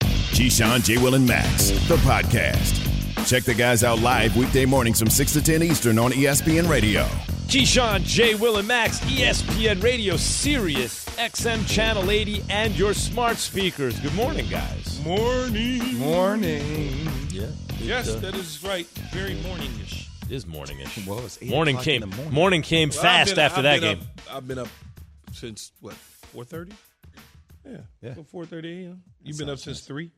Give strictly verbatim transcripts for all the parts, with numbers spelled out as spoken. Keyshawn, J. Will, and Max, the podcast. Check the guys out live weekday mornings from six to ten Eastern on E S P N Radio. Keyshawn, J. Will, and Max, E S P N Radio, Sirius X M Channel eighty, and your smart speakers. Good morning, guys. Morning. Morning. Yeah. Yes, uh, that is right. Very morning-ish. It is morning-ish. Well, it's morning came. Morning. morning came well, fast been, after I've that game. Up, I've been up since, what, four thirty? Yeah. yeah. four thirty a.m. You've been up since nice. three?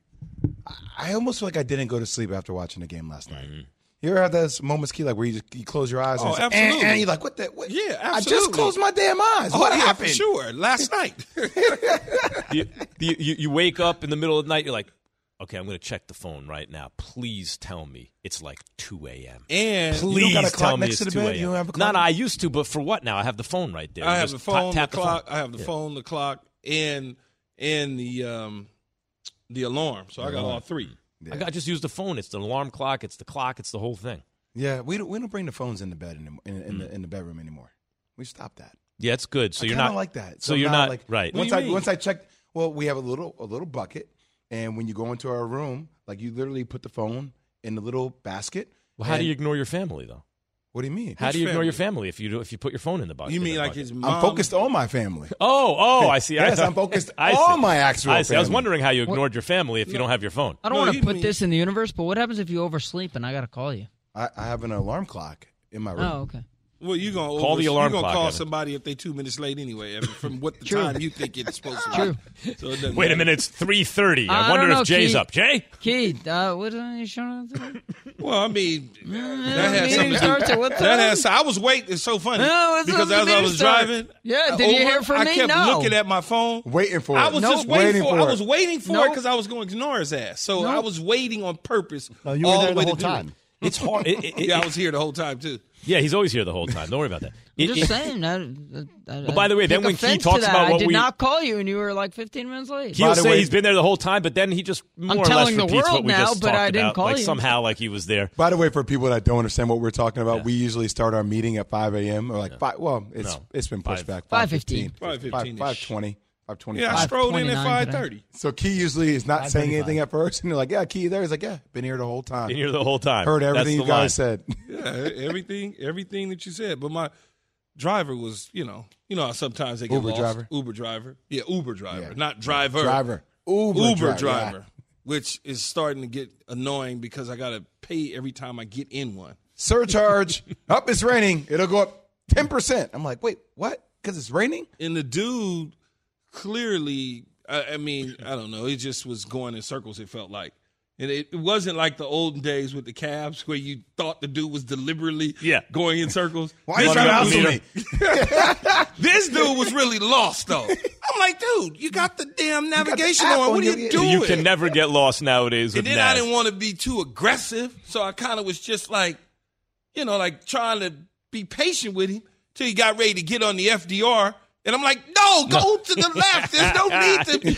I almost feel like I didn't go to sleep after watching the game last night. Mm-hmm. You ever have those moments, Key, like where you just, you close your eyes and, oh, like, and, and you're like, what the? What? Yeah, absolutely. I just closed my damn eyes. Oh, what yeah, happened? For sure, last night. you, you, you wake up in the middle of the night, you're like, okay, I'm going to check the phone right now. Please tell me it's like two a.m. And please you don't got a tell me next it's to the two a.m. You don't have a clock? No, no, I used to, but for what now? I have the phone right there. I you have the phone, tap, the, tap clock, the phone. I have the yeah. phone, the clock, and and the um, the alarm. So the I got alarm. all three. Yeah. I, got, I just use the phone. It's the alarm clock. It's the clock. It's the whole thing. Yeah, we don't we don't bring the phones in the bed in the, in, in mm. the in the bedroom anymore. We stopped that. Yeah, it's good. So I you're not like that. So, so you're not like right. Once I mean? once I checked, well, we have a little a little bucket, and when you go into our room, like you literally put the phone in the little basket. Well, how and, do you ignore your family though? What do you mean? How Which do you family? ignore your family if you do, if you put your phone in the bucket? You mean like bucket? his mom? I'm focused on my family. Oh, oh, I see. yes, I'm focused I on see. my actual I see. family. I was wondering how you ignored what? your family if no. you don't have your phone. I don't no, want to put mean... this in the universe, but what happens if you oversleep and I got to call you? I, I have an alarm clock in my room. Oh, okay. Well, you're going to call the alarm clock. You're going to call somebody if they're two minutes late anyway, I mean, from what the time you think it's supposed to be. True. So it Wait matter. a minute, it's three thirty. Uh, I wonder I know, if Jay's Keith. up. Jay? Keith, uh, what are you showing up today? Well, I mean, that has something. I was waiting. It's so funny. No, it's because as I was start. driving, yeah, did over, you hear from I me? I kept no. looking at my phone. Waiting for it. I was nope. just waiting, waiting for it. I was waiting for nope. it because I was going to ignore his ass. So nope. I was waiting on purpose no, you were all there the, the whole time. It's hard. It, it, it, yeah, I was here the whole time, too. Yeah, he's always here the whole time. Don't worry about that. It, I'm just it, saying. I, I, well, by the way, then when Key talks about what we... I did we, not call you, and you were like fifteen minutes late. He'll say way, he's been there the whole time, but then he just more I'm or less repeats what we now, just but talked I didn't about. Call like you. Somehow, like he was there. By the way, for people that don't understand what we're talking about, yeah. we usually start our meeting at five a.m. or like yeah. five. Well, it's no. it's been pushed five, back. five fifteen. five fifteen. five twenty. five twenty. Yeah, I strolled in at five thirty. So Key usually is not saying anything at first. And you're like, yeah, Key there. He's like, yeah, been here the whole time. Been here the whole time. Heard everything you guys said. Yeah, everything everything that you said. But my driver was, you know, you know how sometimes they get Uber lost. driver. Uber driver. Yeah, Uber driver. Yeah. Not driver. Driver. Uber, Uber driver. driver yeah. Which is starting to get annoying because I got to pay every time I get in one. Surcharge. Up, it's raining. It'll go up ten percent. I'm like, wait, what? Because it's raining? And the dude... Clearly, I, I mean, I don't know. It just was going in circles, it felt like. And it, it wasn't like the olden days with the Cavs where you thought the dude was deliberately yeah. going in circles. Why this, dude was, this dude was really lost, though. I'm like, dude, you got the damn navigation on. on. What are you doing? You can never get lost nowadays with And then Nav. I didn't want to be too aggressive, so I kind of was just like, you know, like trying to be patient with him till he got ready to get on the F D R. And I'm like, no, go no. to the left. There's no need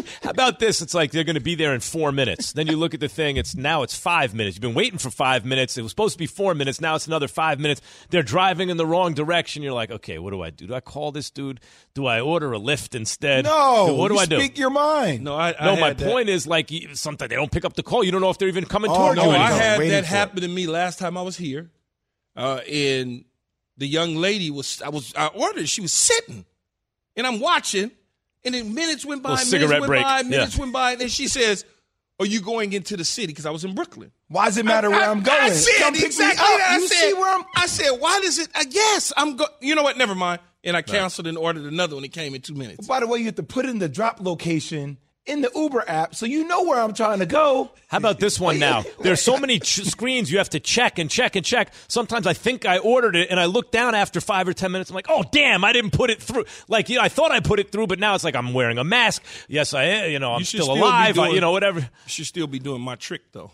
to. How about this? It's like they're going to be there in four minutes. Then you look at the thing. It's now it's five minutes. You've been waiting for five minutes. It was supposed to be four minutes. Now it's another five minutes. They're driving in the wrong direction. You're like, okay, what do I do? Do I call this dude? Do I order a Lyft instead? No. Dude, what do I do? Speak your mind. No, I, I no. My that. point is like sometimes they don't pick up the call. You don't know if they're even coming oh, toward no, you. No, I had that happen to me last time I was here, uh, in. The young lady was, I was, I ordered, she was sitting, and I'm watching, and then minutes went by, minutes went break. by, minutes yeah. went by, and then she says, are you going into the city? Because I was in Brooklyn. Why does it matter I, where I, I'm going? I said, exactly. I you said, see where I'm, I said, why does it, uh, yes, I'm going, you know what, never mind. And I canceled right. and ordered another one. It came in two minutes. Well, by the way, you have to put in the drop location in the Uber app, so you know where I'm trying to go. How about this one now? There's so many ch- screens you have to check and check and check. Sometimes I think I ordered it, and I look down after five or ten minutes. I'm like, oh, damn, I didn't put it through. Like, you know, I thought I put it through, but now it's like I'm wearing a mask. Yes, I, you know, I'm you still, still alive. Doing, I, you know, whatever. You should still be doing my trick, though.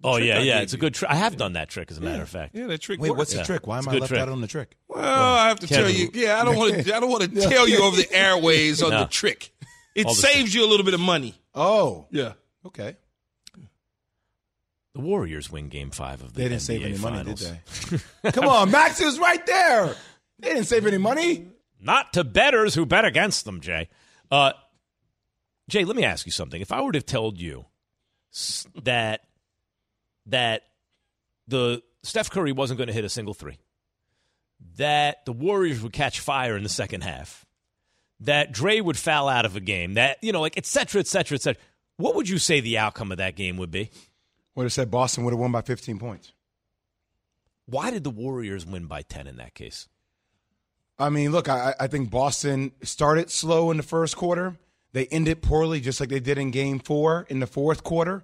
The oh, yeah, yeah. It's you. a good trick. I have yeah. done that trick, as a yeah. matter of fact. Yeah, that trick. Wait, works. what's yeah. the trick? Why am I left trick. out on the trick? Well, well I have to tell you. Yeah, I don't want to I don't want to tell you over the airways on the trick. It saves stuff. you a little bit of money. Oh. Yeah. Okay. The Warriors win game five of the N B A Finals. They didn't N B A save any finals. money, did they? Come on, Max, it was right there. They didn't save any money. Not to bettors who bet against them, Jay. Uh, Jay, let me ask you something. If I were to have told you that that the Steph Curry wasn't going to hit a single three, that the Warriors would catch fire in the second half, that Dre would foul out of a game, that, you know, like, et cetera, et cetera, et cetera. What would you say the outcome of that game would be? Would have said Boston would have won by fifteen points. Why did the Warriors win by ten in that case? I mean, look, I, I think Boston started slow in the first quarter. They ended poorly, just like they did in game four in the fourth quarter.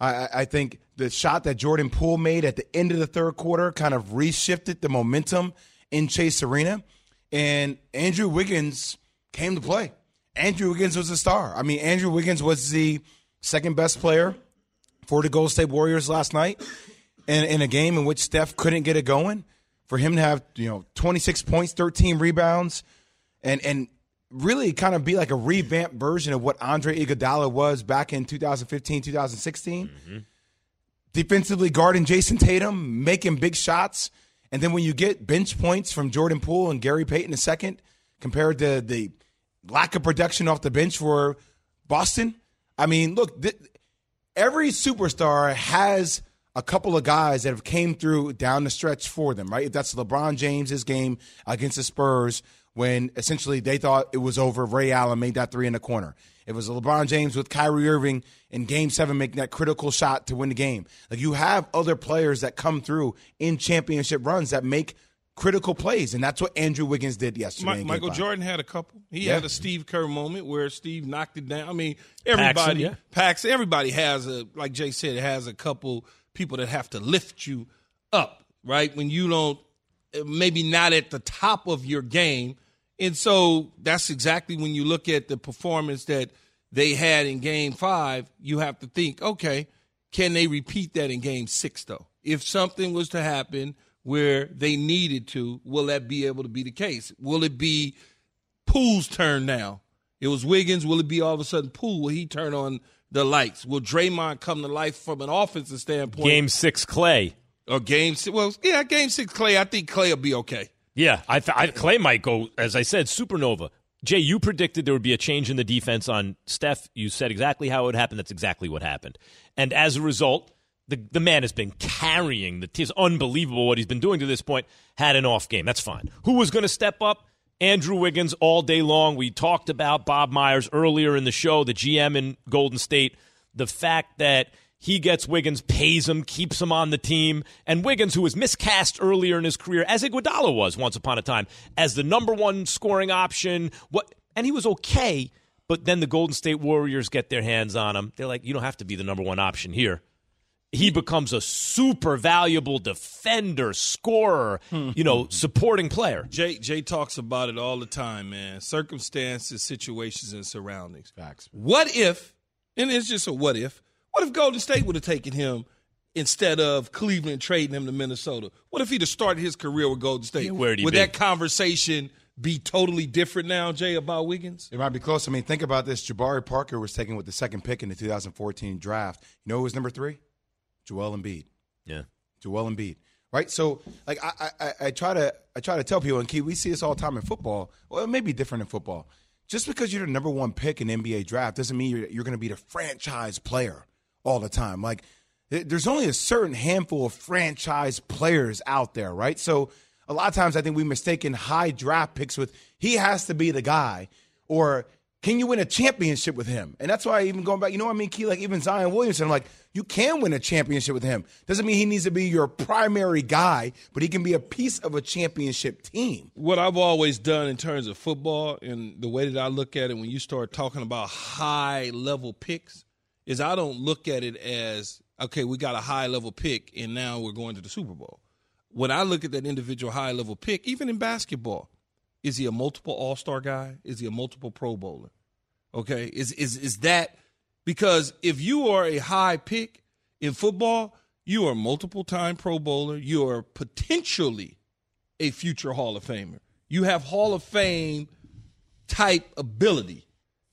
I, I think the shot that Jordan Poole made at the end of the third quarter kind of reshifted the momentum in Chase Arena. And Andrew Wiggins came to play. Andrew Wiggins was a star. I mean, Andrew Wiggins was the second best player for the Golden State Warriors last night in, in a game in which Steph couldn't get it going. For him to have, you know, twenty-six points, thirteen rebounds, and and really kind of be like a revamped version of what Andre Iguodala was back in two thousand fifteen, two thousand sixteen. Mm-hmm. Defensively guarding Jason Tatum, making big shots. And then when you get bench points from Jordan Poole and Gary Payton the second, compared to the lack of production off the bench for Boston. I mean, look, th- every superstar has a couple of guys that have came through down the stretch for them, right? If that's LeBron James's game against the Spurs when essentially they thought it was over, Ray Allen made that three in the corner. It was LeBron James with Kyrie Irving in Game seven making that critical shot to win the game. Like, you have other players that come through in championship runs that make critical plays, and that's what Andrew Wiggins did yesterday. Michael five. Jordan had a couple. He yeah. had a Steve Kerr moment where Steve knocked it down. I mean, everybody, Paxson, yeah. Paxson, everybody has a, like Jay said, has a couple people that have to lift you up, right? When you don't, maybe not at the top of your game. And so that's exactly when you look at the performance that they had in game five, you have to think, okay, can they repeat that in game six, though? If something was to happen where they needed to, will that be able to be the case? Will it be Poole's turn now? It was Wiggins. Will it be all of a sudden Poole? Will he turn on the lights? Will Draymond come to life from an offensive standpoint? Game six, Klay. Or game six. Well, yeah, game six, Klay. I think Klay will be okay. Yeah, I, th- I Klay might go, as I said, supernova. Jay, you predicted there would be a change in the defense on Steph. You said exactly how it would happen. That's exactly what happened. And as a result, The, the man has been carrying the team. It's unbelievable what he's been doing to this point. Had an off game. That's fine. Who was going to step up? Andrew Wiggins all day long. We talked about Bob Myers earlier in the show, the G M in Golden State. The fact that he gets Wiggins, pays him, keeps him on the team. And Wiggins, who was miscast earlier in his career, as Iguodala was once upon a time, as the number one scoring option. What? And he was okay, but then the Golden State Warriors get their hands on him. They're like, you don't have to be the number one option here. He becomes a super valuable defender, scorer, you know, supporting player. Jay Jay talks about it all the time, man. Circumstances, situations, and surroundings. Facts. What if, and it's just a what if, what if Golden State would have taken him instead of Cleveland trading him to Minnesota? What if he'd have started his career with Golden State? Yeah, where'd he would be? That conversation be totally different now, Jay, about Wiggins? It might be close. I mean, think about this. Jabari Parker was taken with the second pick in the two thousand fourteen draft. You know who was number three? Joel Embiid. Yeah. Joel Embiid. Right? So, like, I, I, I try to I try to tell people, and Key, we see this all the time in football. Well, it may be different in football. Just because you're the number one pick in N B A draft doesn't mean you're, you're going to be the franchise player all the time. Like, there's only a certain handful of franchise players out there, right? So, a lot of times I think we mistaken high draft picks with he has to be the guy, or Can you win a championship with him? And that's why I even going back, you know what I mean, Key? Like, even Zion Williamson, I'm like, you can win a championship with him. Doesn't mean he needs to be your primary guy, but he can be a piece of a championship team. What I've always done in terms of football and the way that I look at it when you start talking about high-level picks is I don't look at it as, okay, we got a high-level pick, and now we're going to the Super Bowl. When I look at that individual high-level pick, even in basketball, is he a multiple all-star guy? Is he a multiple Pro Bowler? Okay, is is is that because if you are a high pick in football, you are a multiple-time Pro Bowler. You are potentially a future Hall of Famer. You have Hall of Fame-type ability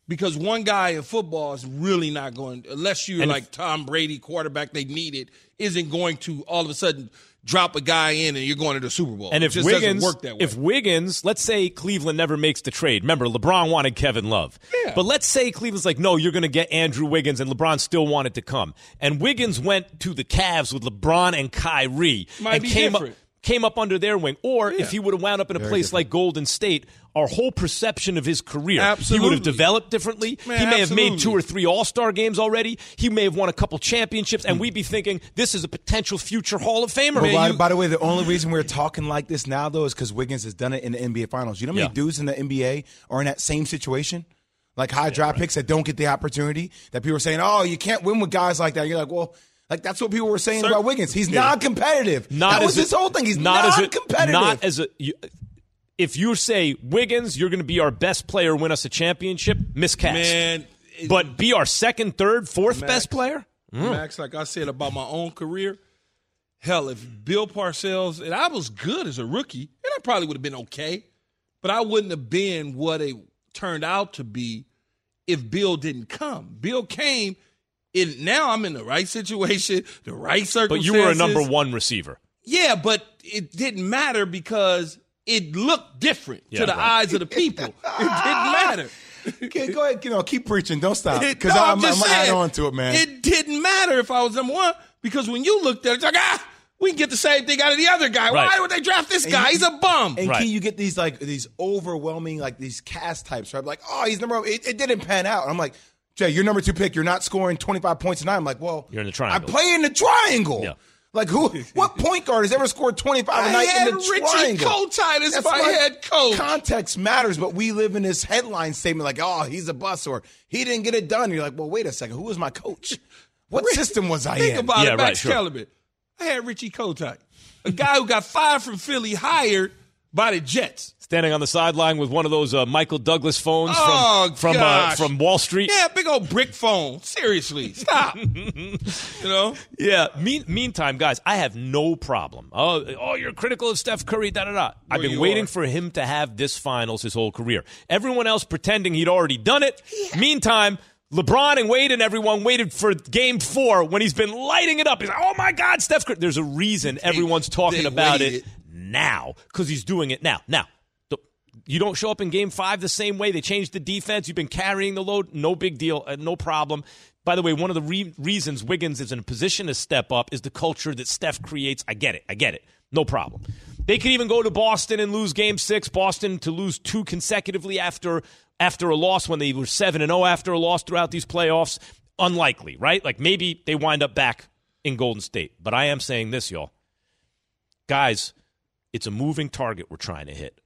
because one guy in football is really not going, unless you're and like if, Tom Brady, quarterback they needed, isn't going to all of a sudden – drop a guy in and you're going to the Super Bowl. And if it just Wiggins, doesn't work that way. If Wiggins, let's say Cleveland never makes the trade. Remember, LeBron wanted Kevin Love. Yeah. But let's say Cleveland's like, no, you're going to get Andrew Wiggins, and LeBron still wanted to come. And Wiggins went to the Cavs with LeBron and Kyrie. Might and be came different. Up, came up under their wing. Or yeah. if he would have wound up in a Very place different. Like Golden State, our whole perception of his career. Absolutely. He would have developed differently. Man, he may absolutely. have made two or three all-star games already. He may have won a couple championships, and we'd be thinking, this is a potential future Hall of Famer. Well, by, you- by the way, the only reason we're talking like this now, though, is because Wiggins has done it in the N B A Finals. You know how many yeah. dudes in the N B A are in that same situation? Like high yeah, draft right. picks that don't get the opportunity, that people are saying, oh, you can't win with guys like that. You're like, well... Like, that's what people were saying Sir, about Wiggins. He's yeah. non-competitive. Not that was his whole thing. He's not non-competitive. Not as a you, if you say, Wiggins, you're going to be our best player, win us a championship, miscast. Man, it, but be our second, third, fourth Max, best player? Mm. Max, like I said about my own career, hell, if Bill Parcells, and I was good as a rookie, and I probably would have been okay, but I wouldn't have been what it turned out to be if Bill didn't come. Bill came. It, now I'm in the right situation, the right circumstances. But you were a number one receiver. Yeah, but it didn't matter because it looked different yeah, to the right. eyes of the people. It didn't matter. Okay, go ahead, you know, keep preaching. Don't stop. Because no, I'm, I'm, I'm going to add on to it, man. It didn't matter if I was number one because when you looked at it, it's like, ah, we can get the same thing out of the other guy. Right. Why would they draft this and guy? You, he's a bum. And right. Key, you get these like these overwhelming, like these cast types, right? Like, oh, he's number one. It, it didn't pan out. I'm like, Jay, your number two pick, you're not scoring twenty-five points a night. I'm like, well, you're in the triangle. I play in the triangle. Yeah. Like, who? What point guard has ever scored twenty-five a night in the Richard triangle? Coltine is my head coach. Context matters, but we live in this headline statement like, oh, he's a bust or he didn't get it done. You're like, well, wait a second. Who was my coach? What Rick, system was I think in? Think about yeah, it, Max right, Kellerman. Sure. I had Richie Coltine, a guy who got fired from Philly, hired by the Jets. Standing on the sideline with one of those uh, Michael Douglas phones oh, from from, uh, from Wall Street. Yeah, big old brick phone. Seriously, stop. You know? Yeah. Mean, meantime, guys, I have no problem. Oh, oh, you're critical of Steph Curry, da-da-da. I've been waiting are. for him to have this finals his whole career. Everyone else pretending he'd already done it. Yeah. Meantime, LeBron and Wade and everyone waited for game four when he's been lighting it up. He's like, oh, my God, Steph Curry. There's a reason everyone's talking they about waited. it now because he's doing it now. Now. You don't show up in game five the same way. They changed the defense. You've been carrying the load. No big deal. Uh, no problem. By the way, one of the re- reasons Wiggins is in a position to step up is the culture that Steph creates. I get it. I get it. No problem. They could even go to Boston and lose game six. Boston to lose two consecutively after after a loss when they were seven and oh after a loss throughout these playoffs. Unlikely, right? Like maybe they wind up back in Golden State. But I am saying this, y'all. Guys, it's a moving target we're trying to hit.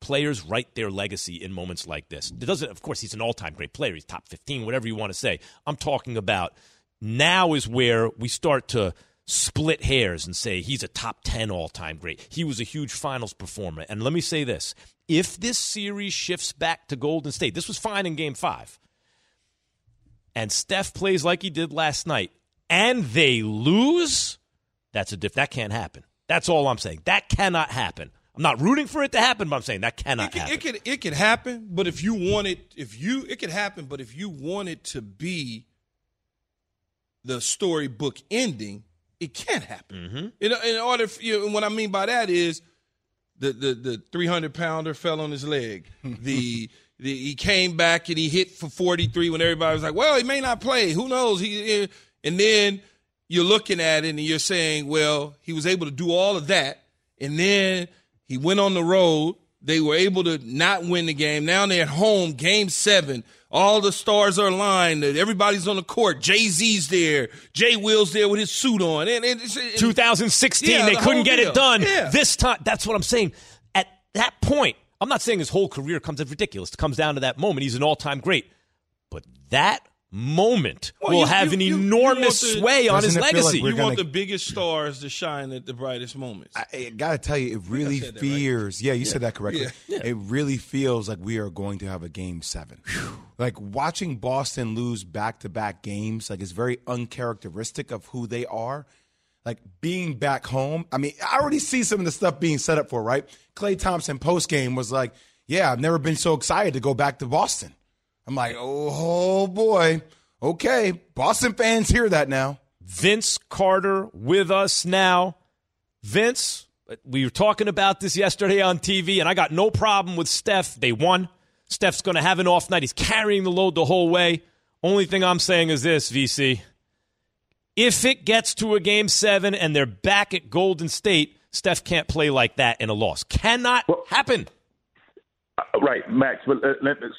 Players write their legacy in moments like this. It doesn't, of course, he's an all-time great player. He's top fifteen, whatever you want to say. I'm talking about now is where we start to split hairs and say he's a top ten all-time great. He was a huge finals performer. And let me say this. If this series shifts back to Golden State, this was fine in game five, and Steph plays like he did last night, and they lose, that's a diff- that can't happen. That's all I'm saying. That cannot happen. I'm not rooting for it to happen, but I'm saying that cannot it can, happen. It could it could happen, but if you want it, if you it could happen, but if you want it to be the storybook ending, it can't happen. Mm-hmm. In, in order, for, you know, and what I mean by that is the the the three hundred pounder fell on his leg. the the he came back and he hit for forty-three when everybody was like, well, he may not play. Who knows? He and then you're looking at it and you're saying, well, he was able to do all of that, and then. He went on the road They were able to not win the game. Now they're at home, game seven. All the stars are aligned. Everybody's on the court. Jay-Z's there. J. Will's there with his suit on. And, and, and twenty sixteen, yeah, they the couldn't get deal. it done. Yeah. This time, that's what I'm saying. At that point, I'm not saying his whole career comes as ridiculous. It comes down to that moment. He's an all-time great. But that moment well, will you, have you, an you, enormous you the, sway on his legacy. Like you gonna, want the biggest stars to shine at the brightest moments. I, I got to tell you, it really feels. Right? Yeah, you yeah. said that correctly. Yeah. Yeah. It really feels like we are going to have a game seven. Whew. Like watching Boston lose back-to-back games, like it's very uncharacteristic of who they are. Like being back home. I mean, I already see some of the stuff being set up for, right? Klay Thompson post-game was like, yeah, I've never been so excited to go back to Boston. I'm like, oh, boy. Okay, Boston fans hear that now. Vince Carter with us now. Vince, we were talking about this yesterday on T V, and I got no problem with Steph. They won. Steph's going to have an off night. He's carrying the load the whole way. Only thing I'm saying is this, V C. If it gets to a game seven and they're back at Golden State, Steph can't play like that in a loss. Cannot happen. Right, Max. But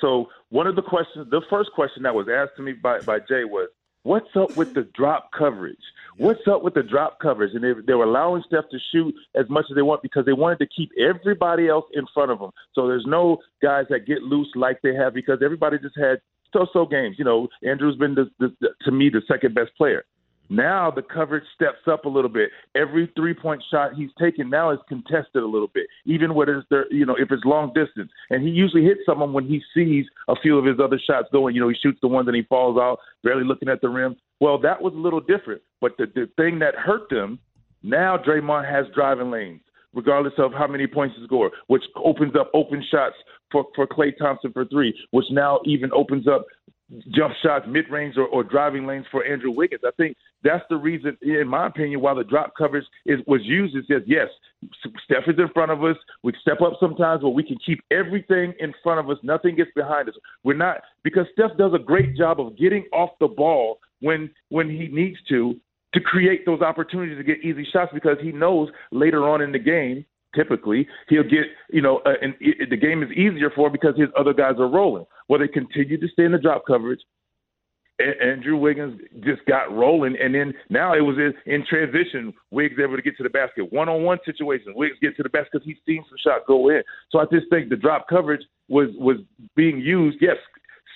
so one of the questions, the first question that was asked to me by, by Jay was, what's up with the drop coverage? What's up with the drop coverage? And they, they were allowing Steph to shoot as much as they want because they wanted to keep everybody else in front of them. So there's no guys that get loose like they have because everybody just had so-so games. You know, Andrew's been, the, the, the, to me, the second-best player. Now the coverage steps up a little bit. Every three-point shot he's taken now is contested a little bit, even when it's there, you know, if it's long distance. And he usually hits someone when he sees a few of his other shots going. You know, he shoots the one, then he falls out, barely looking at the rim. Well, that was a little different. But the, the thing that hurt them, now Draymond has driving lanes, regardless of how many points he scored, which opens up open shots for, for Klay Thompson for three, which now even opens up jump shots, mid-range, or, or driving lanes for Andrew Wiggins. I think that's the reason, in my opinion, why the drop coverage is, was used. It says, yes, Steph is in front of us. We step up sometimes, but we can keep everything in front of us. Nothing gets behind us. We're not – because Steph does a great job of getting off the ball when when he needs to to create those opportunities to get easy shots because he knows later on in the game, typically, he'll get – you know, uh, and it, the game is easier for him because his other guys are rolling. Well, they continued to stay in the drop coverage. Andrew Wiggins just got rolling, and then now it was in, in transition. Wiggs able to get to the basket. One-on-one situation, Wiggs get to the basket because he's seen some shot go in. So I just think the drop coverage was, was being used. Yes,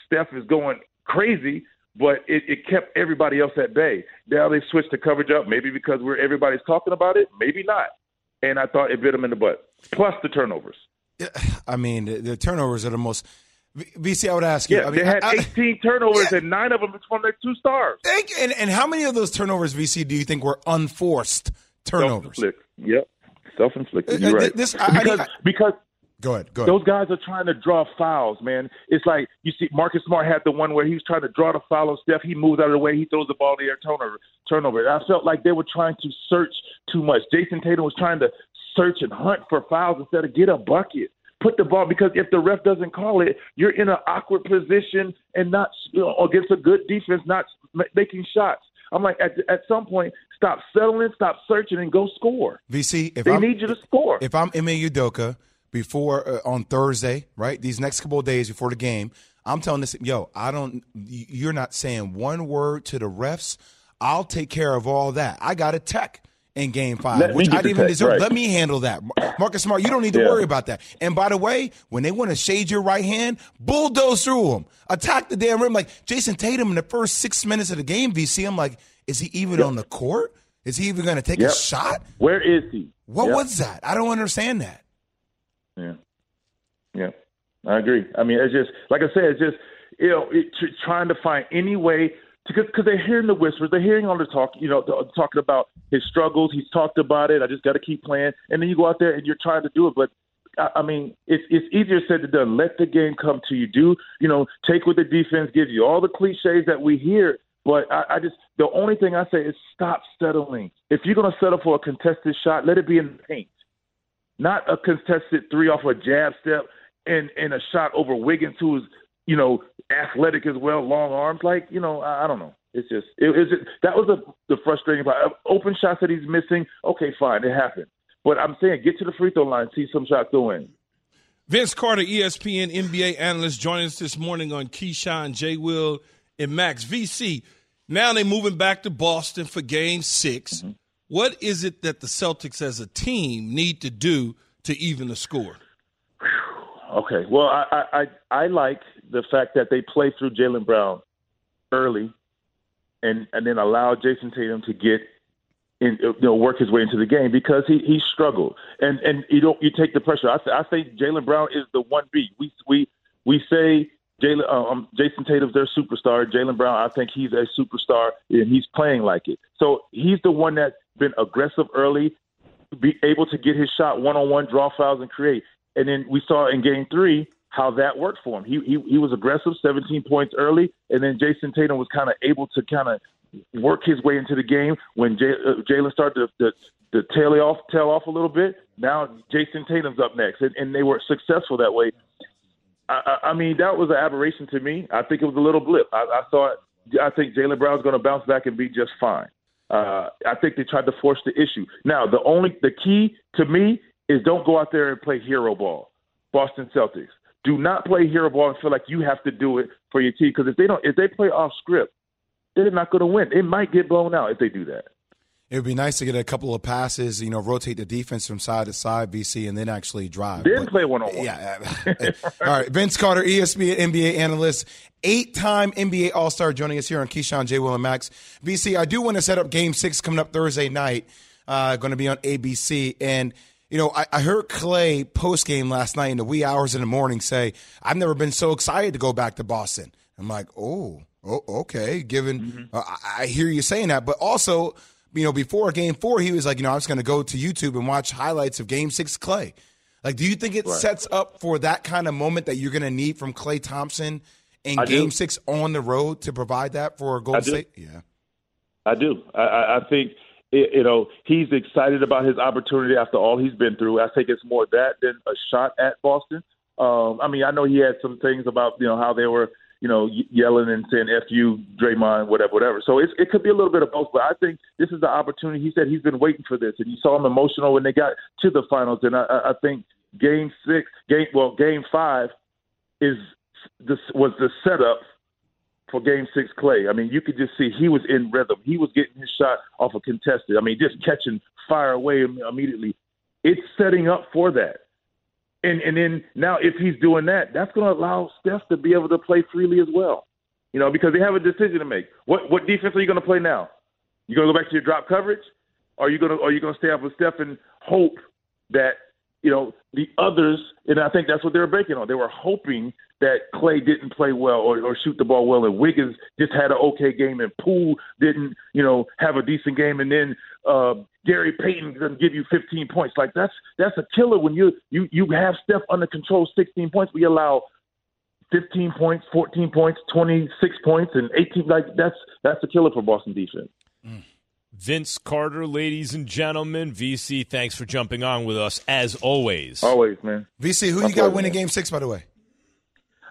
Steph is going crazy, but it, it kept everybody else at bay. Now they switched the coverage up, maybe because we're everybody's talking about it, maybe not. And I thought it bit him in the butt, plus the turnovers. Yeah, I mean, the, the turnovers are the most – V C, I would ask you. Yeah, I mean, they had eighteen I, turnovers, yeah. and nine of them from their two stars. Thank you. And, and how many of those turnovers, V C, do you think were unforced turnovers? Self-inflicted. Yep, self-inflicted. You're right. This, I, because, I, I, because go ahead, go ahead. Those guys are trying to draw fouls, man. It's like you see, Marcus Smart had the one where he was trying to draw the foul on Steph. He moves out of the way. He throws the ball to their turnover. Turnover. I felt like they were trying to search too much. Jason Tatum was trying to search and hunt for fouls instead of get a bucket. Put the ball, because if the ref doesn't call it, you're in an awkward position and not, you know, against a good defense, not making shots. I'm like, at at some point, stop settling, stop searching, and go score. V C, if they I'm, need you to score. If I'm Ime Udoka before uh, on Thursday, right, these next couple of days before the game, I'm telling this, yo, I don't. You're not saying one word to the refs. I'll take care of all that. I got a tech in game five, Let which I didn't even tech, deserve. Right. Let me handle that. Marcus Smart, you don't need to yeah. worry about that. And by the way, when they want to shade your right hand, bulldoze through them. Attack the damn rim. Like Jason Tatum in the first six minutes of the game, V C, I'm like, is he even yep. on the court? Is he even going to take yep. a shot? Where is he? What yep. was that? I don't understand that. Yeah. Yeah. I agree. I mean, it's just, like I said, it's just, you know, it, t- trying to find any way. Because they're hearing the whispers, they're hearing all the talk, you know, talking about his struggles. He's talked about it. I just got to keep playing. And then you go out there and you're trying to do it. But, I mean, it's it's easier said than done. Let the game come to you. Do, you know, take what the defense gives you. All the cliches that we hear. But I, I just – the only thing I say is stop settling. If you're going to settle for a contested shot, let it be in the paint. Not a contested three off a jab step and, and a shot over Wiggins, who's, you know, athletic as well, long arms, like, you know, I, I don't know. It's just, it, it's just that was a, the frustrating part. Open shots that he's missing, okay, fine, it happened. But I'm saying get to the free throw line, see some shots go in. Vince Carter, E S P N N B A analyst, joining us this morning on Keyshawn, J. Will, and Max. V C, now they're moving back to Boston for game six. Mm-hmm. What is it that the Celtics as a team need to do to even the score? Okay, well, I, I, I like the fact that they play through Jaylen Brown early and, and then allow Jason Tatum to get in, you know, work his way into the game because he, he struggled. And and you don't you take the pressure. I, th- I think Jaylen Brown is the one B. We we we say Jaylen, um, Jason Tatum's their superstar. Jaylen Brown, I think he's a superstar, and he's playing like it. So he's the one that's been aggressive early, be able to get his shot one-on-one, draw fouls, and create. And then we saw in game three how that worked for him. He he, he was aggressive, seventeen points early, and then Jason Tatum was kind of able to kind of work his way into the game. When Jay, uh, Jaylen started to, to, to tail off, tail off a little bit, now Jason Tatum's up next, and, and they were successful that way. I, I, I mean, that was an aberration to me. I think it was a little blip. I, I thought I think Jaylen Brown's going to bounce back and be just fine. Uh, I think they tried to force the issue. Now, the only the key to me is don't go out there and play hero ball, Boston Celtics. Do not play hero ball and feel like you have to do it for your team, because if they don't, if they play off script, they're not going to win. It might get blown out if they do that. It would be nice to get a couple of passes, you know, rotate the defense from side to side, V C, and then actually drive. Then but, play one-on-one. Yeah. All right, Vince Carter, E S P N N B A analyst, eight-time N B A All-Star, joining us here on Keyshawn, J. Will, and Max. V C, I do want to set up Game six coming up Thursday night, uh, going to be on A B C, and – you know, I, I heard Clay post-game last night in the wee hours in the morning say, I've never been so excited to go back to Boston. I'm like, oh, oh okay, given mm-hmm. – uh, I, I hear you saying that. But also, you know, before Game four, he was like, you know, I was going to go to YouTube and watch highlights of Game six Clay. Like, do you think it right. sets up for that kind of moment that you're going to need from Klay Thompson in I Game do. six on the road to provide that for Golden State? Yeah. I do. I, I think – It, you know, he's excited about his opportunity after all he's been through. I think it's more that than a shot at Boston. Um, I mean, I know he had some things about, you know, how they were, you know, yelling and saying F you, Draymond, whatever, whatever. So it, it could be a little bit of both, but I think this is the opportunity. He said he's been waiting for this, and you saw him emotional when they got to the finals. And I, I think game six, game well, game five is this was the setup for Game six Clay. I mean, you could just see he was in rhythm. He was getting his shot off a contested. I mean, just catching fire away immediately. It's setting up for that. And and then now if he's doing that, that's going to allow Steph to be able to play freely as well. You know, because they have a decision to make. What what defense are you going to play now? You going to go back to your drop coverage? Or are you going to, are you going to stay up with Steph and hope that, you know, the others, and I think that's what they were banking on. They were hoping that Clay didn't play well or, or shoot the ball well, and Wiggins just had an okay game, and Poole didn't, you know, have a decent game, and then uh, Gary Payton doesn't give you fifteen points. Like, that's that's a killer when you you you have Steph under control, sixteen points. We allow fifteen points, fourteen points, twenty-six points, and eighteen. Like, that's that's a killer for Boston defense. Mm. Vince Carter, ladies and gentlemen. V C, thanks for jumping on with us, as always. Always, man. V C, who My you got winning man. Game six, by the way?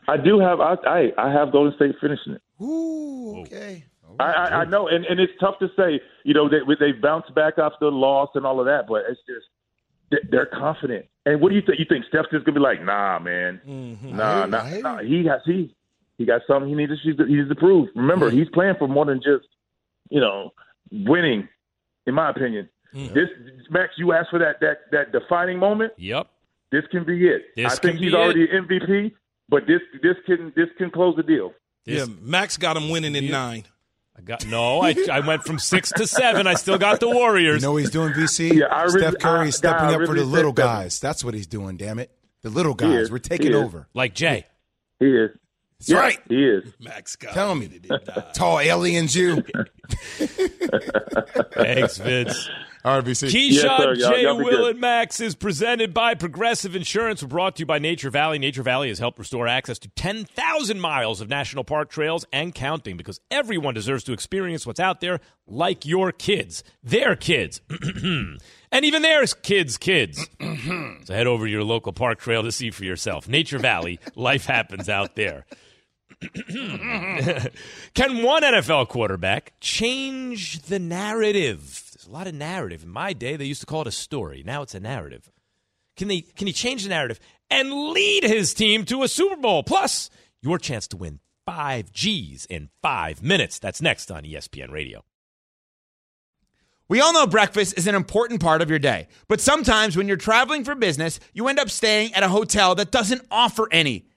I do have I I, I have Golden State finishing it. Ooh, okay. I, I, I know, and, and it's tough to say, you know, they, they bounce back after the loss and all of that, but it's just they're confident. And what do you think? You think Steph's just going to be like, nah, man. Mm-hmm. Nah, nah, nah. He, has, he, he got something he needs to, he needs to prove. Remember, he's playing for more than just, you know, winning, in my opinion. Mm-hmm. This Max, you asked for that that that defining moment. Yep, this can be it. This I think he's already it. M V P, but this this can this can close the deal. This, yeah, Max got him winning at yeah. nine. I got no. I I went from six to seven. I still got the Warriors. You know what he's doing, V C? Yeah, I really, Steph Curry is stepping I, I up really for the little guys. That's what he's doing. Damn it, the little guys. We're taking over. Like Jay. He is. That's yeah, right. He is. Max got Tell me. Tall aliens, you. Thanks, Vince. R B C. Keyshawn, yes, J. Y'all Will, good. And Max is presented by Progressive Insurance. We're brought to you by Nature Valley. Nature Valley has helped restore access to ten thousand miles of national park trails and counting, because everyone deserves to experience what's out there, like your kids, their kids, and even their kids' kids. So head over to your local park trail to see for yourself. Nature Valley, life happens out there. Can one N F L quarterback change the narrative? There's a lot of narrative. In my day, they used to call it a story. Now it's a narrative. Can they? Can he change the narrative and lead his team to a Super Bowl. Plus, your chance to win five G's in five minutes. That's next on E S P N Radio. We all know breakfast is an important part of your day, but sometimes when you're traveling for business, you end up staying at a hotel that doesn't offer any.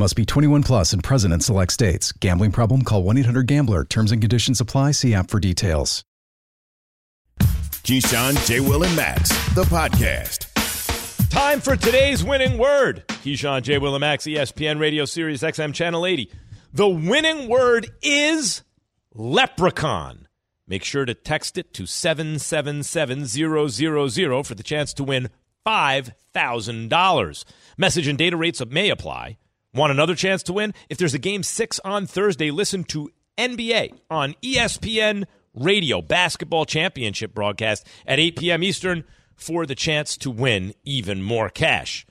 Must be twenty-one plus and present in select states. Gambling problem? Call one eight hundred gambler. Terms and conditions apply. See app for details. Keyshawn, J. Will, and Max, the podcast. Time for today's winning word. Keyshawn, J. Will, and Max, E S P N Radio, Sirius X M, Channel eighty. The winning word is leprechaun. Make sure to text it to seven seven seven zero zero zero for the chance to win five thousand dollars. Message and data rates may apply. Want another chance to win? If there's a Game six on Thursday, listen to N B A on E S P N Radio, Basketball Championship broadcast at eight p.m. Eastern for the chance to win even more cash.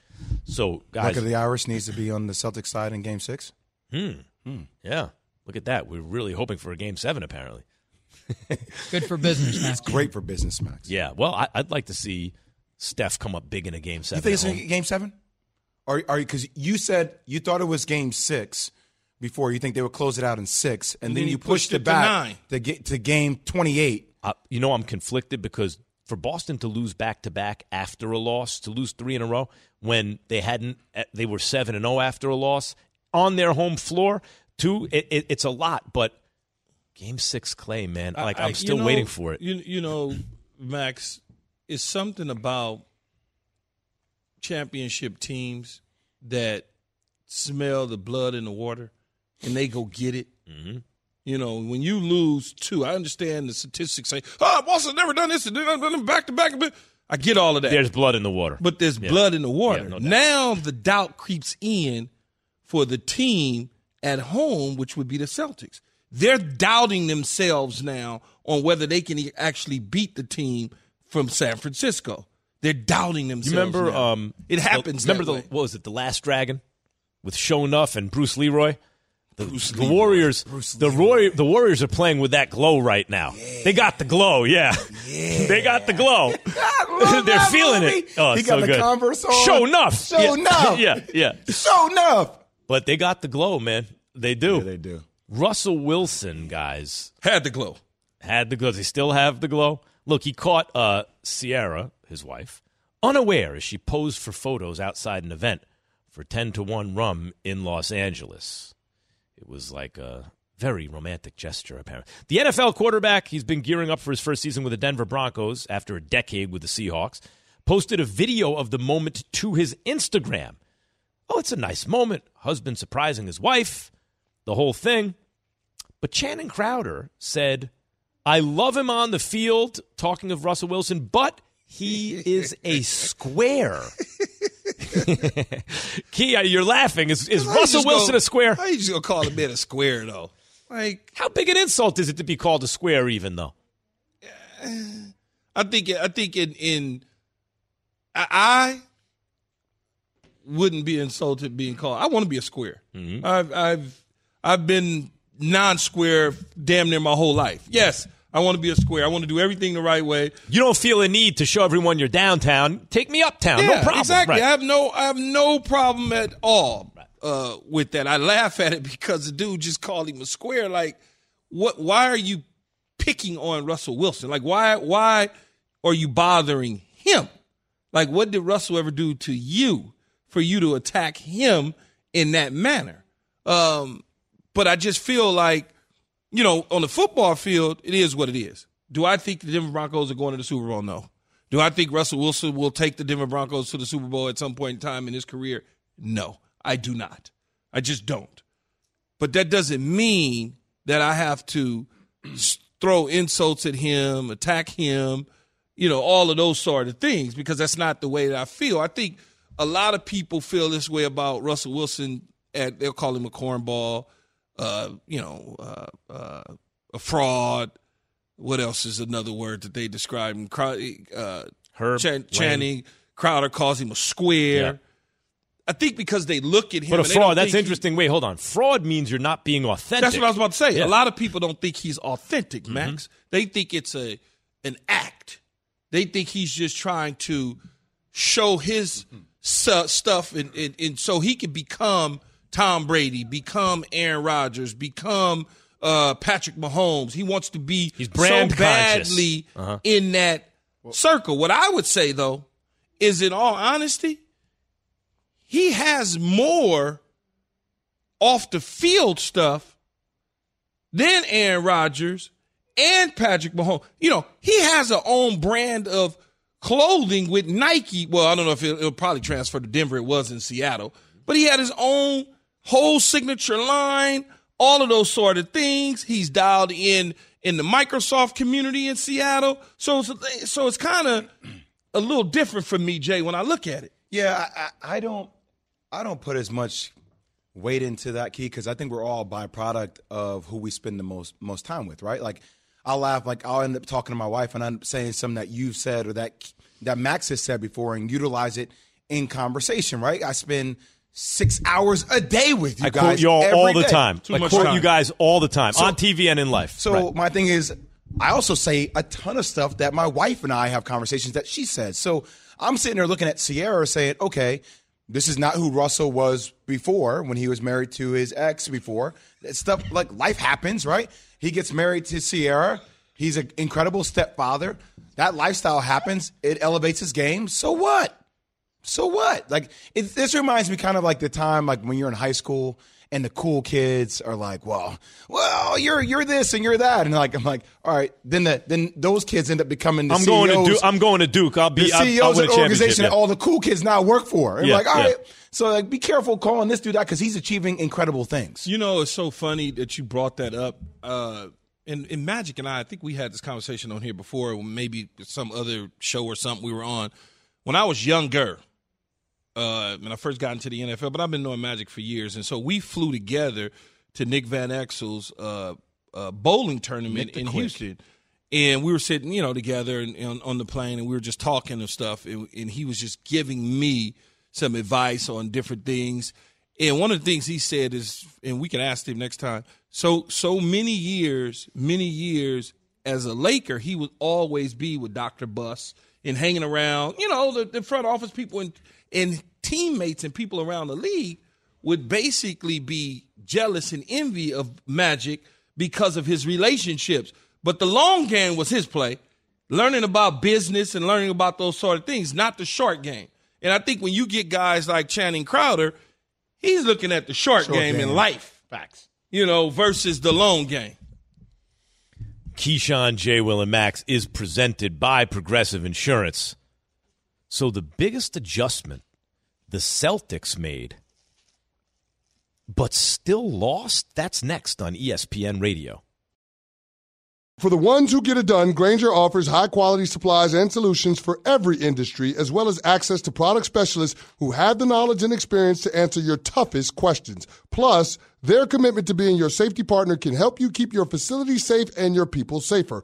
So, guys. Luck of the Irish needs to be on the Celtics side in Game six. Hmm. hmm. Yeah. Look at that. We're really hoping for a Game seven, apparently. Good for business, Max. It's great for business, Max. Yeah. Well, I- I'd like to see Steph come up big in a Game seven. You think it's in Game seven? Are are because you said you thought it was Game Six before. You think they would close it out in six, and, and then, then you pushed, pushed it back to nine. to get to Game twenty-eight. Uh, you know, I'm conflicted because for Boston to lose back to back after a loss, to lose three in a row when they hadn't, they were seven and zero after a loss on their home floor. Two, it, it, it's a lot, but Game Six, Clay, man, like I, I, I'm still you know, waiting for it. You you know, Max, it's something about championship teams that smell the blood in the water and they go get it. Mm-hmm. You know, when you lose two, I understand the statistics say, oh, Boston's never done this, back to back. I get all of that. There's blood in the water. But there's yeah. blood in the water. Yeah, no doubt. Now the doubt creeps in for the team at home, which would be the Celtics. They're doubting themselves now on whether they can actually beat the team from San Francisco. They're doubting themselves. You remember, now. Um, it happens. The, remember the what was it? The Last Dragon with Shonuff and Bruce Leroy. The, Bruce the Leroy. Warriors. Bruce the Roy, The Warriors are playing with that glow right now. Yeah. They got the glow. Yeah, yeah. They got the glow. They're feeling movie. It. Oh, he it's got so the good. Converse on. Shonuff. Shonuff. Yeah, yeah. yeah. Shonuff. But they got the glow, man. They do. Yeah, they do. Russell Wilson, guys, had the glow. Had the glow. They still have the glow. Look, he caught uh, Sierra, his wife, unaware as she posed for photos outside an event for ten to one rum in Los Angeles. It was like a very romantic gesture, apparently. The N F L quarterback, he's been gearing up for his first season with the Denver Broncos after a decade with the Seahawks, posted a video of the moment to his Instagram. Oh, it's a nice moment. Husband surprising his wife, the whole thing. But Channing Crowder said, I love him on the field, talking of Russell Wilson, but he is a square. Kia, you're laughing. Is, is Russell Wilson gonna, a square? How are you just going to call a man a square, though? Like, how big an insult is it to be called a square, even, though? I think I think in, in I wouldn't be insulted being called. I want to be a square. Mm-hmm. I've, I've, I've been non-square damn near my whole life. Yes. I want to be a square. I want to do everything the right way. You don't feel a need to show everyone you're downtown. Take me uptown. Yeah, no problem. Exactly. Right. I have no I have no problem at all uh, with that. I laugh at it because the dude just called him a square. Like, what? Why are you picking on Russell Wilson? Like, why why are you bothering him? Like, what did Russell ever do to you for you to attack him in that manner? Um, but I just feel like, you know, on the football field, it is what it is. Do I think the Denver Broncos are going to the Super Bowl? No. Do I think Russell Wilson will take the Denver Broncos to the Super Bowl at some point in time in his career? No, I do not. I just don't. But that doesn't mean that I have to throw insults at him, attack him, you know, all of those sort of things, because that's not the way that I feel. I think a lot of people feel this way about Russell Wilson. At, they'll call him a cornball, uh, you know, uh, uh, a fraud. What else is another word that they describe him? Uh, Herb Ch- Channing Crowder calls him a square. Yeah. I think because they look at him. But a fraud, that's interesting. He, Wait, hold on. Fraud means you're not being authentic. That's what I was about to say. Yeah. A lot of people don't think he's authentic, mm-hmm. Max. They think it's a an act. They think he's just trying to show his mm-hmm. su- stuff, and, and, and so he can become Tom Brady, become Aaron Rodgers, become uh, Patrick Mahomes. He wants to be he's brand so badly uh-huh. in that well, circle. What I would say, though, is in all honesty, he has more off-the-field stuff than Aaron Rodgers and Patrick Mahomes. You know, he has a own brand of clothing with Nike. Well, I don't know if it'll, it'll probably transfer to Denver. It was in Seattle. But he had his own whole signature line, all of those sort of things. He's dialed in in the Microsoft community in Seattle. So it's, so it's kind of a little different for me, Jay, when I look at it. Yeah, I, I, I don't. I don't put as much weight into that, Key, because I think we're all byproduct of who we spend the most most time with, right? Like, I'll laugh, like I'll end up talking to my wife, and I'm saying something that you've said or that that Max has said before, and utilize it in conversation, right? I spend six hours a day with you I guys. I quote y'all all the day. time. Too I quote time. you guys all the time so, on T V and in life. So right. my thing is, I also say a ton of stuff that my wife and I have conversations that she says. So I'm sitting there looking at Sierra saying, okay, this is not who Russell was before when he was married to his ex before. It's stuff like life happens, right? He gets married to Sierra. He's an incredible stepfather. That lifestyle happens. It elevates his game. So what? So what? Like it, this reminds me kind of like the time like when you're in high school and the cool kids are like, well, well, you're you're this and you're that, and like I'm like, all right, then the then those kids end up becoming the I'm C E Os. Going to Duke. I'm going to Duke. I'll be the C E Os I'll, I'll of the organization yeah. that all the cool kids now work for. And yeah, like, all yeah. right, so like, be careful calling this dude out because he's achieving incredible things. You know, it's so funny that you brought that up. Uh, and, and Magic and I, I think we had this conversation on here before, maybe some other show or something we were on when I was younger. Uh, when I first got into the N F L, but I've been knowing Magic for years. And so we flew together to Nick Van Exel's uh, uh, bowling tournament in quick. Houston. And we were sitting, you know, together and, and on the plane, and we were just talking and stuff. And, and he was just giving me some advice on different things. And one of the things he said is, and we can ask him next time, so so many years, many years as a Laker, he would always be with Doctor Buss and hanging around, you know, the, the front office people and and teammates and people around the league would basically be jealous and envy of Magic because of his relationships. But the long game was his play, learning about business and learning about those sort of things, not the short game. And I think when you get guys like Channing Crowder, he's looking at the short, short game, game in life, facts, you know, versus the long game. Keyshawn, J. Will, and Max is presented by Progressive Insurance. So the biggest adjustment the Celtics made, but still lost, that's next on E S P N Radio. For the ones who get it done, Grainger offers high-quality supplies and solutions for every industry, as well as access to product specialists who have the knowledge and experience to answer your toughest questions. Plus, their commitment to being your safety partner can help you keep your facility safe and your people safer.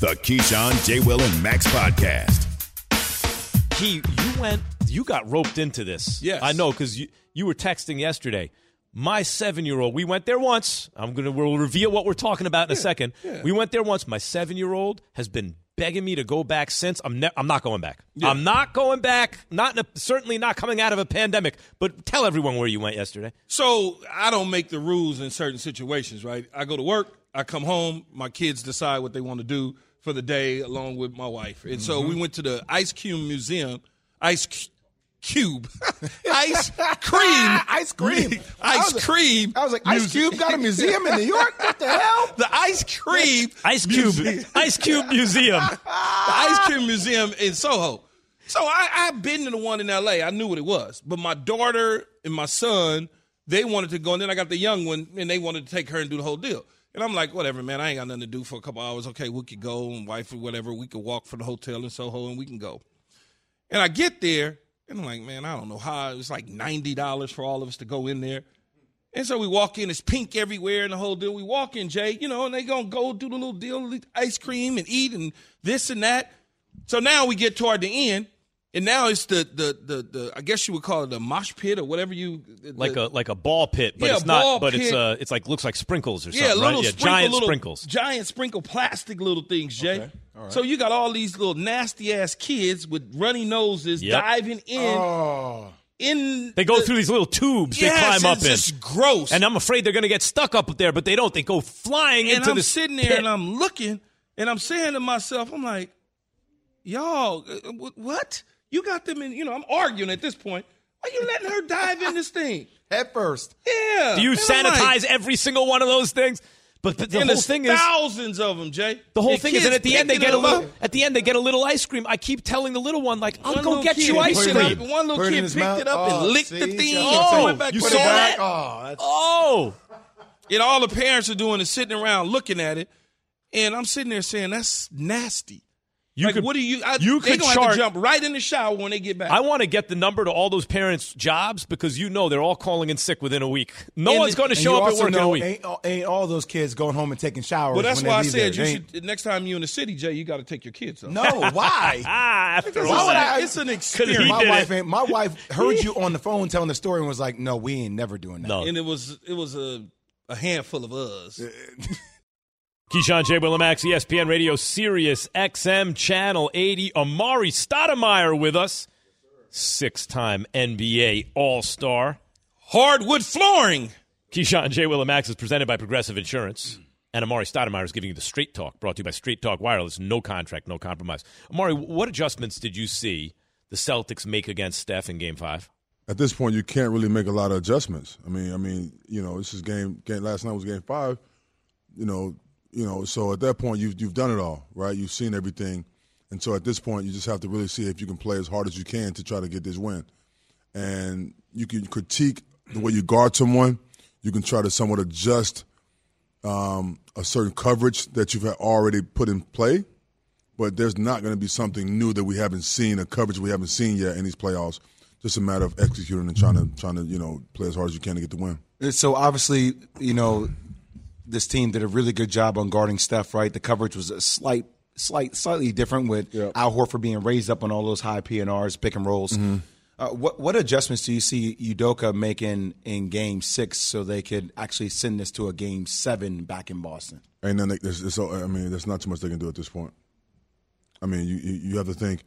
The Keyshawn, J. Will, and Max podcast. Key, you went, you got roped into this. Yes. I know, because you, you were texting yesterday. My seven-year-old, we went there once. I'm going to we'll reveal what we're talking about in yeah, a second. Yeah. We went there once. My seven-year-old has been begging me to go back since. I'm ne- I'm not going back. Yeah. I'm not going back. Not in a, certainly not coming out of a pandemic. But tell everyone where you went yesterday. So I don't make the rules in certain situations, right? I go to work. I come home. My kids decide what they want to do for the day along with my wife. And mm-hmm. so we went to the Ice Cube Museum. Ice Cube. Cube, ice cream, ice cream, ice was, cream. I was like, Ice Cube got a museum in New York. What the hell? The Ice Cream, Ice Cube, museum. Ice Cube Museum, the Ice Cream Museum in Soho. So I, I've been to the one in L A. I knew what it was, but my daughter and my son, they wanted to go, and then I got the young one, and they wanted to take her and do the whole deal. And I'm like, whatever, man. I ain't got nothing to do for a couple hours. Okay, we could go and wife or whatever. We could walk from the hotel in Soho, and we can go. And I get there. And I'm like, man, I don't know how. It was like ninety dollars for all of us to go in there. And so we walk in. It's pink everywhere and the whole deal. We walk in, Jay, you know, and they going to go do the little deal, ice cream and eat and this and that. So now we get toward the end. And now it's the, the, the, the I guess you would call it a mosh pit or whatever you. The, like a like a ball pit, but yeah, it's not, but pit. it's uh, it's like, looks like sprinkles or yeah, something, little right? Sprinkle, yeah, giant little, sprinkles. Giant sprinkle plastic little things, Jay. Okay. Right. So you got all these little nasty-ass kids with runny noses yep. diving in. Oh. in They go the, through these little tubes yes, they climb up in. It's just gross. And I'm afraid they're going to get stuck up there, but they don't. They go flying and into I'm this sitting there pit. And I'm looking, and I'm saying to myself, I'm like, y'all, what? You got them in, you know, I'm arguing at this point. Why you letting her dive in this thing? Head first. Yeah. Do you and sanitize like, every single one of those things? But the, the whole thing is thousands of them, Jay. The whole thing is that at the end they get a little. At the end they get a little ice cream. I keep telling the little one, like, I'll go get you ice cream. One little kid picked it up and licked the thing. Oh, you saw that? Oh, and all the parents are doing is sitting around looking at it, and I'm sitting there saying that's nasty. You like, could, what do you? I, you they could gonna chart, have to jump right in the shower when they get back. I want to get the number to all those parents' jobs because you know they're all calling in sick within a week. No and one's going to show up at work know, in a week. Ain't, ain't all those kids going home and taking showers? Well, that's when why I said you should, next time you're in the city, Jay, you got to take your kids. Up. No, why? why would I? It's an experience. My wife, ain't, my wife heard you on the phone telling the story and was like, "No, we ain't never doing that." No. And it was it was a, a handful of us. Keyshawn, J. Will, and Max, E S P N Radio, Sirius X M, Channel eighty. Amar'e Stoudemire with us, six-time N B A All-Star. Hardwood flooring. Keyshawn, J. Will, and Max is presented by Progressive Insurance. And Amar'e Stoudemire is giving you the Straight Talk, brought to you by Straight Talk Wireless. No contract, no compromise. Amar'e, what adjustments did you see the Celtics make against Steph in Game five? At this point, you can't really make a lot of adjustments. I mean, I mean, you know, this is game, game – last night was Game five, you know – You know, so at that point, you've, you've done it all, right? You've seen everything. And so at this point, you just have to really see if you can play as hard as you can to try to get this win. And you can critique the way you guard someone. You can try to somewhat adjust um, a certain coverage that you've already put in play. But there's not going to be something new that we haven't seen, a coverage we haven't seen yet in these playoffs. Just a matter of executing and trying to, trying to, you know, play as hard as you can to get the win. So obviously, you know, this team did a really good job on guarding Steph, right? The coverage was a slight, slight, slightly different with yep. Al Horford being raised up on all those high P and Rs, pick and rolls. Mm-hmm. Uh, what what adjustments do you see Udoka making in Game Six so they could actually send this to a Game Seven back in Boston? And then there's, there's, I mean, there's not too much they can do at this point. I mean, you you have to think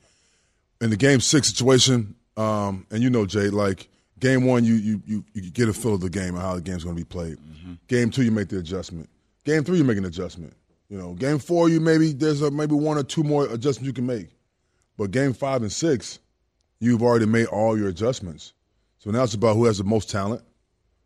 in the Game Six situation, um, and you know, Jay, like. Game one, you you you you get a feel of the game and how the game's going to be played. Mm-hmm. Game two, you make the adjustment. Game three, you make an adjustment. You know, game four, you maybe there's a, maybe one or two more adjustments you can make. But game five and six, you've already made all your adjustments. So now it's about who has the most talent,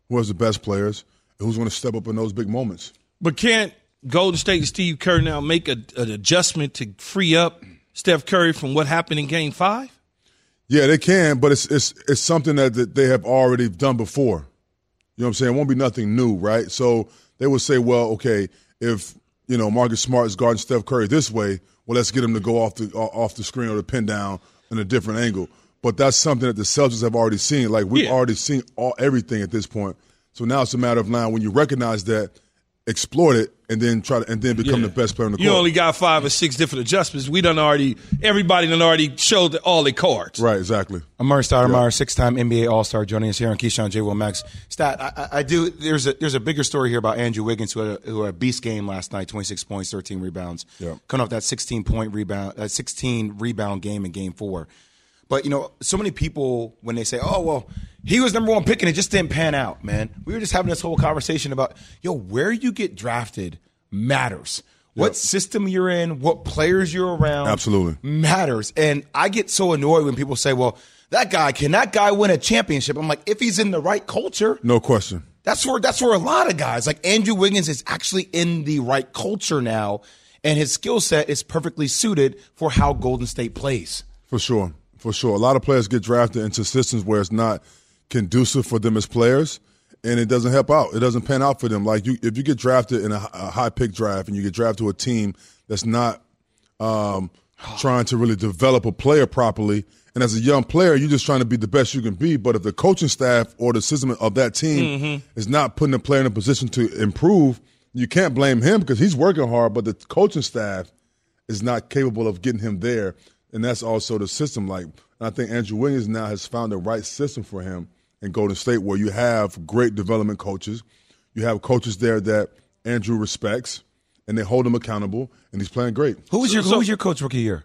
who has the best players, and who's going to step up in those big moments. But can't Golden State and Steve Kerr now make a, an adjustment to free up Steph Curry from what happened in game five? Yeah, they can, but it's it's it's something that, that they have already done before. You know what I'm saying? It won't be nothing new, right? So they would say, well, okay, if you know, Marcus Smart is guarding Steph Curry this way. Well, let's get him to go off the off the screen or the pin down in a different angle. But that's something that the Celtics have already seen. Like, we've yeah. already seen all everything at this point. So now it's a matter of now when you recognize that, exploit it, and then try to and then become yeah. the best player on the court. You only got five or six different adjustments. We done already everybody done already showed all their cards. Right, exactly. Amar'e Stoudemire, yeah. six-time N B A All-Star, joining us here on Keyshawn, J. Will, Max. Stat, I, I do. There's a there's a bigger story here about Andrew Wiggins, who had a, who had a beast game last night, twenty-six points, thirteen rebounds, yeah. coming off that sixteen point rebound, that sixteen rebound game in Game Four. But, you know, so many people, when they say, oh, well, he was number one pick and it just didn't pan out, man. We were just having this whole conversation about, yo, where you get drafted matters. Yep. What system you're in, what players you're around absolutely matters. And I get so annoyed when people say, well, that guy, can that guy win a championship? I'm like, if he's in the right culture. No question. That's where, that's where a lot of guys, like Andrew Wiggins, is actually in the right culture now. And his skill set is perfectly suited for how Golden State plays. For sure. For sure. A lot of players get drafted into systems where it's not conducive for them as players, and it doesn't help out. It doesn't pan out for them. Like, you, if you get drafted in a, a high-pick draft and you get drafted to a team that's not um, trying to really develop a player properly, and as a young player, you're just trying to be the best you can be, but if the coaching staff or the system of that team mm-hmm. is not putting a player in a position to improve, you can't blame him because he's working hard, but the coaching staff is not capable of getting him there. And that's also the system. Like, I think Andrew Wiggins now has found the right system for him in Golden State, where you have great development coaches. You have coaches there that Andrew respects, and they hold him accountable, and he's playing great. Who was your so, Who was your coach rookie year?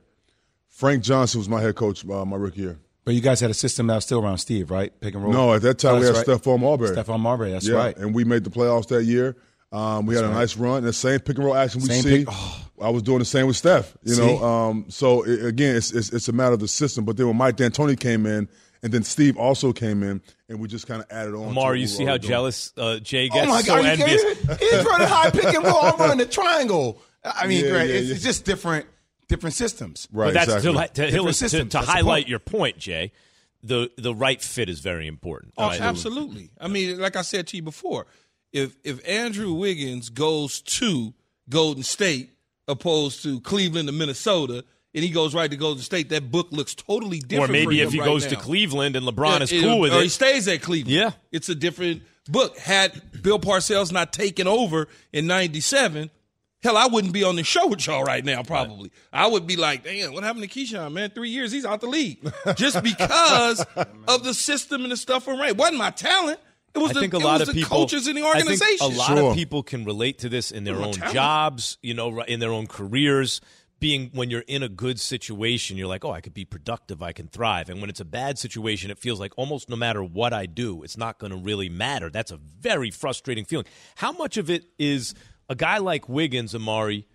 Frank Johnson was my head coach uh, my rookie year. But you guys had a system that was still around Steve, right? Pick and roll? No, at that time oh, we had right. Stephon Marbury. Stephon Marbury, that's yeah, right. And we made the playoffs that year. Um, we that's had a right. nice run. And the same pick and roll action we same see. Pick, oh. I was doing the same with Steph, you know. Um, so, it, again, it's, it's it's a matter of the system. But then when Mike D'Antoni came in, and then Steve also came in, and we just kind of added on. Amar, to you see how doing. jealous uh, Jay gets? Oh, my God, so envious. He's running high pick and roll. I'm running the triangle. I mean, yeah, right, yeah, it's, yeah. it's just different different systems. Right, but that's exactly. To, to, to, to highlight point. your point, Jay, the, the right fit is very important. Oh, right? Absolutely. I mean, like I said to you before, if if Andrew Wiggins goes to Golden State, opposed to Cleveland to Minnesota, and he goes right to Golden State, that book looks totally different. Or maybe if he right goes now. to Cleveland and LeBron yeah, is cool it, with or it. Or he stays at Cleveland. Yeah. It's a different book. Had Bill Parcells not taken over in ninety-seven, hell, I wouldn't be on the show with y'all right now probably. Right. I would be like, damn, what happened to Keyshawn, man? Three years, he's out the league. Just because of the system and the stuff around. It wasn't my talent. It was I the, think a lot of people, coaches in the organization. I think a lot sure. of people can relate to this in their own talent. jobs, you know, in their own careers. Being when you're in a good situation, you're like, oh, I could be productive, I can thrive. And when it's a bad situation, it feels like almost no matter what I do, it's not going to really matter. That's a very frustrating feeling. How much of it is a guy like Wiggins, Amari,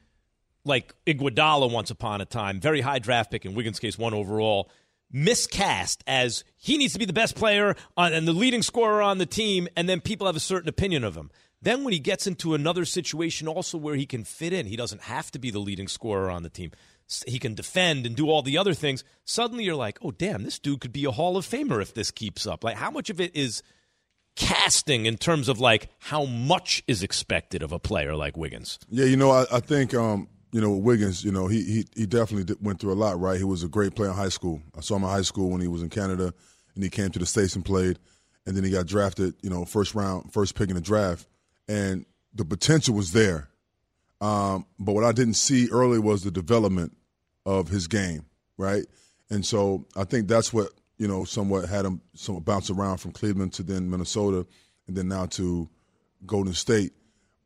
like Iguodala once upon a time, very high draft pick, in Wiggins' case, one overall, miscast as he needs to be the best player on, and the leading scorer on the team, and then people have a certain opinion of him. Then when he gets into another situation also where he can fit in, he doesn't have to be the leading scorer on the team. He can defend and do all the other things. Suddenly you're like, oh, damn, this dude could be a Hall of Famer if this keeps up. Like, how much of it is casting in terms of, like, how much is expected of a player like Wiggins? Yeah, you know, I, I think um – you know, Wiggins, you know, he he he definitely did, went through a lot, right? He was a great player in high school. I saw him in high school when he was in Canada, and he came to the States and played, and then he got drafted, you know, first round, first pick in the draft, and the potential was there. Um, but what I didn't see early was the development of his game, right? And so I think that's what, you know, somewhat had him some bounce around from Cleveland to then Minnesota and then now to Golden State.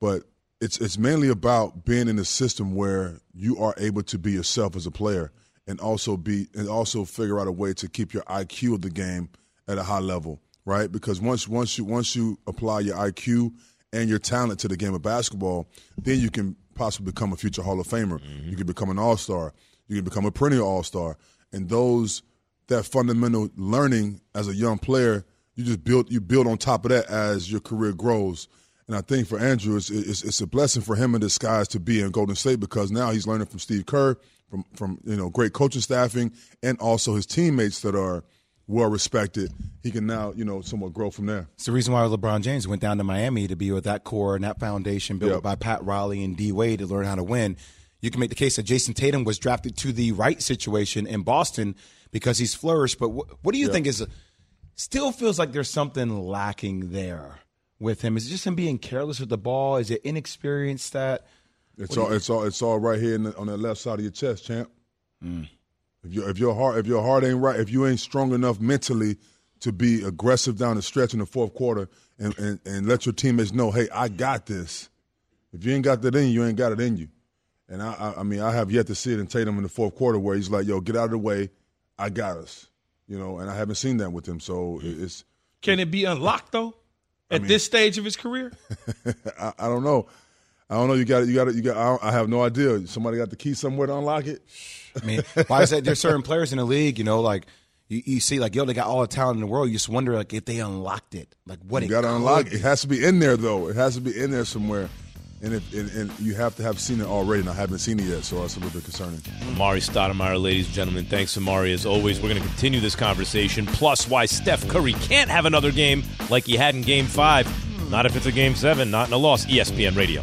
But It's it's mainly about being in a system where you are able to be yourself as a player, and also be and also figure out a way to keep your I Q of the game at a high level, right? Because once once you once you apply your I Q and your talent to the game of basketball, then you can possibly become a future Hall of Famer. Mm-hmm. You can become an All-Star. You can become a perennial All-Star. And those that fundamental learning as a young player, you just build you build on top of that as your career grows. And I think for Andrew, it's, it's, it's a blessing for him in disguise to be in Golden State, because now he's learning from Steve Kerr, from from you know great coaching staffing, and also his teammates that are well respected. He can now, you know, somewhat grow from there. It's the reason why LeBron James went down to Miami to be with that core and that foundation built yep. by Pat Riley and D Wade to learn how to win. You can make the case that Jason Tatum was drafted to the right situation in Boston because he's flourished. But wh- what do you yep. think is still feels like there's something lacking there with him? Is it just him being careless with the ball? Is it inexperience that? It's all, it's all, it's all right here in the, on the left side of your chest, champ. Mm. If your if your heart if your heart ain't right, if you ain't strong enough mentally to be aggressive down the stretch in the fourth quarter and, and, and let your teammates know, hey, I got this. If you ain't got that in you, you ain't got it in you. And I, I, I mean, I have yet to see it in Tatum in the fourth quarter where he's like, yo, get out of the way, I got us, you know. And I haven't seen that with him, so it's. Can it be unlocked though, at I mean, this stage of his career? I, I don't know. I don't know. You got it. You got it. You got. I, don't, I have no idea. Somebody got the key somewhere to unlock it. I mean, why is that? There's certain players in the league, you know, like you, you see, like yo, they got all the talent in the world. You just wonder, like, if they unlocked it, like what you got to unlock. It has to be in there, though. It has to be in there somewhere, and if and, and you have to have seen it already. And I haven't seen it yet, so that's a little bit concerning. Amar'e Stoudemire, ladies and gentlemen, thanks, Amar'e, as always. We're going to continue this conversation. Plus, why Steph Curry can't have another game like he had in Game Five. Not if it's a Game Seven. Not in a loss. E S P N Radio.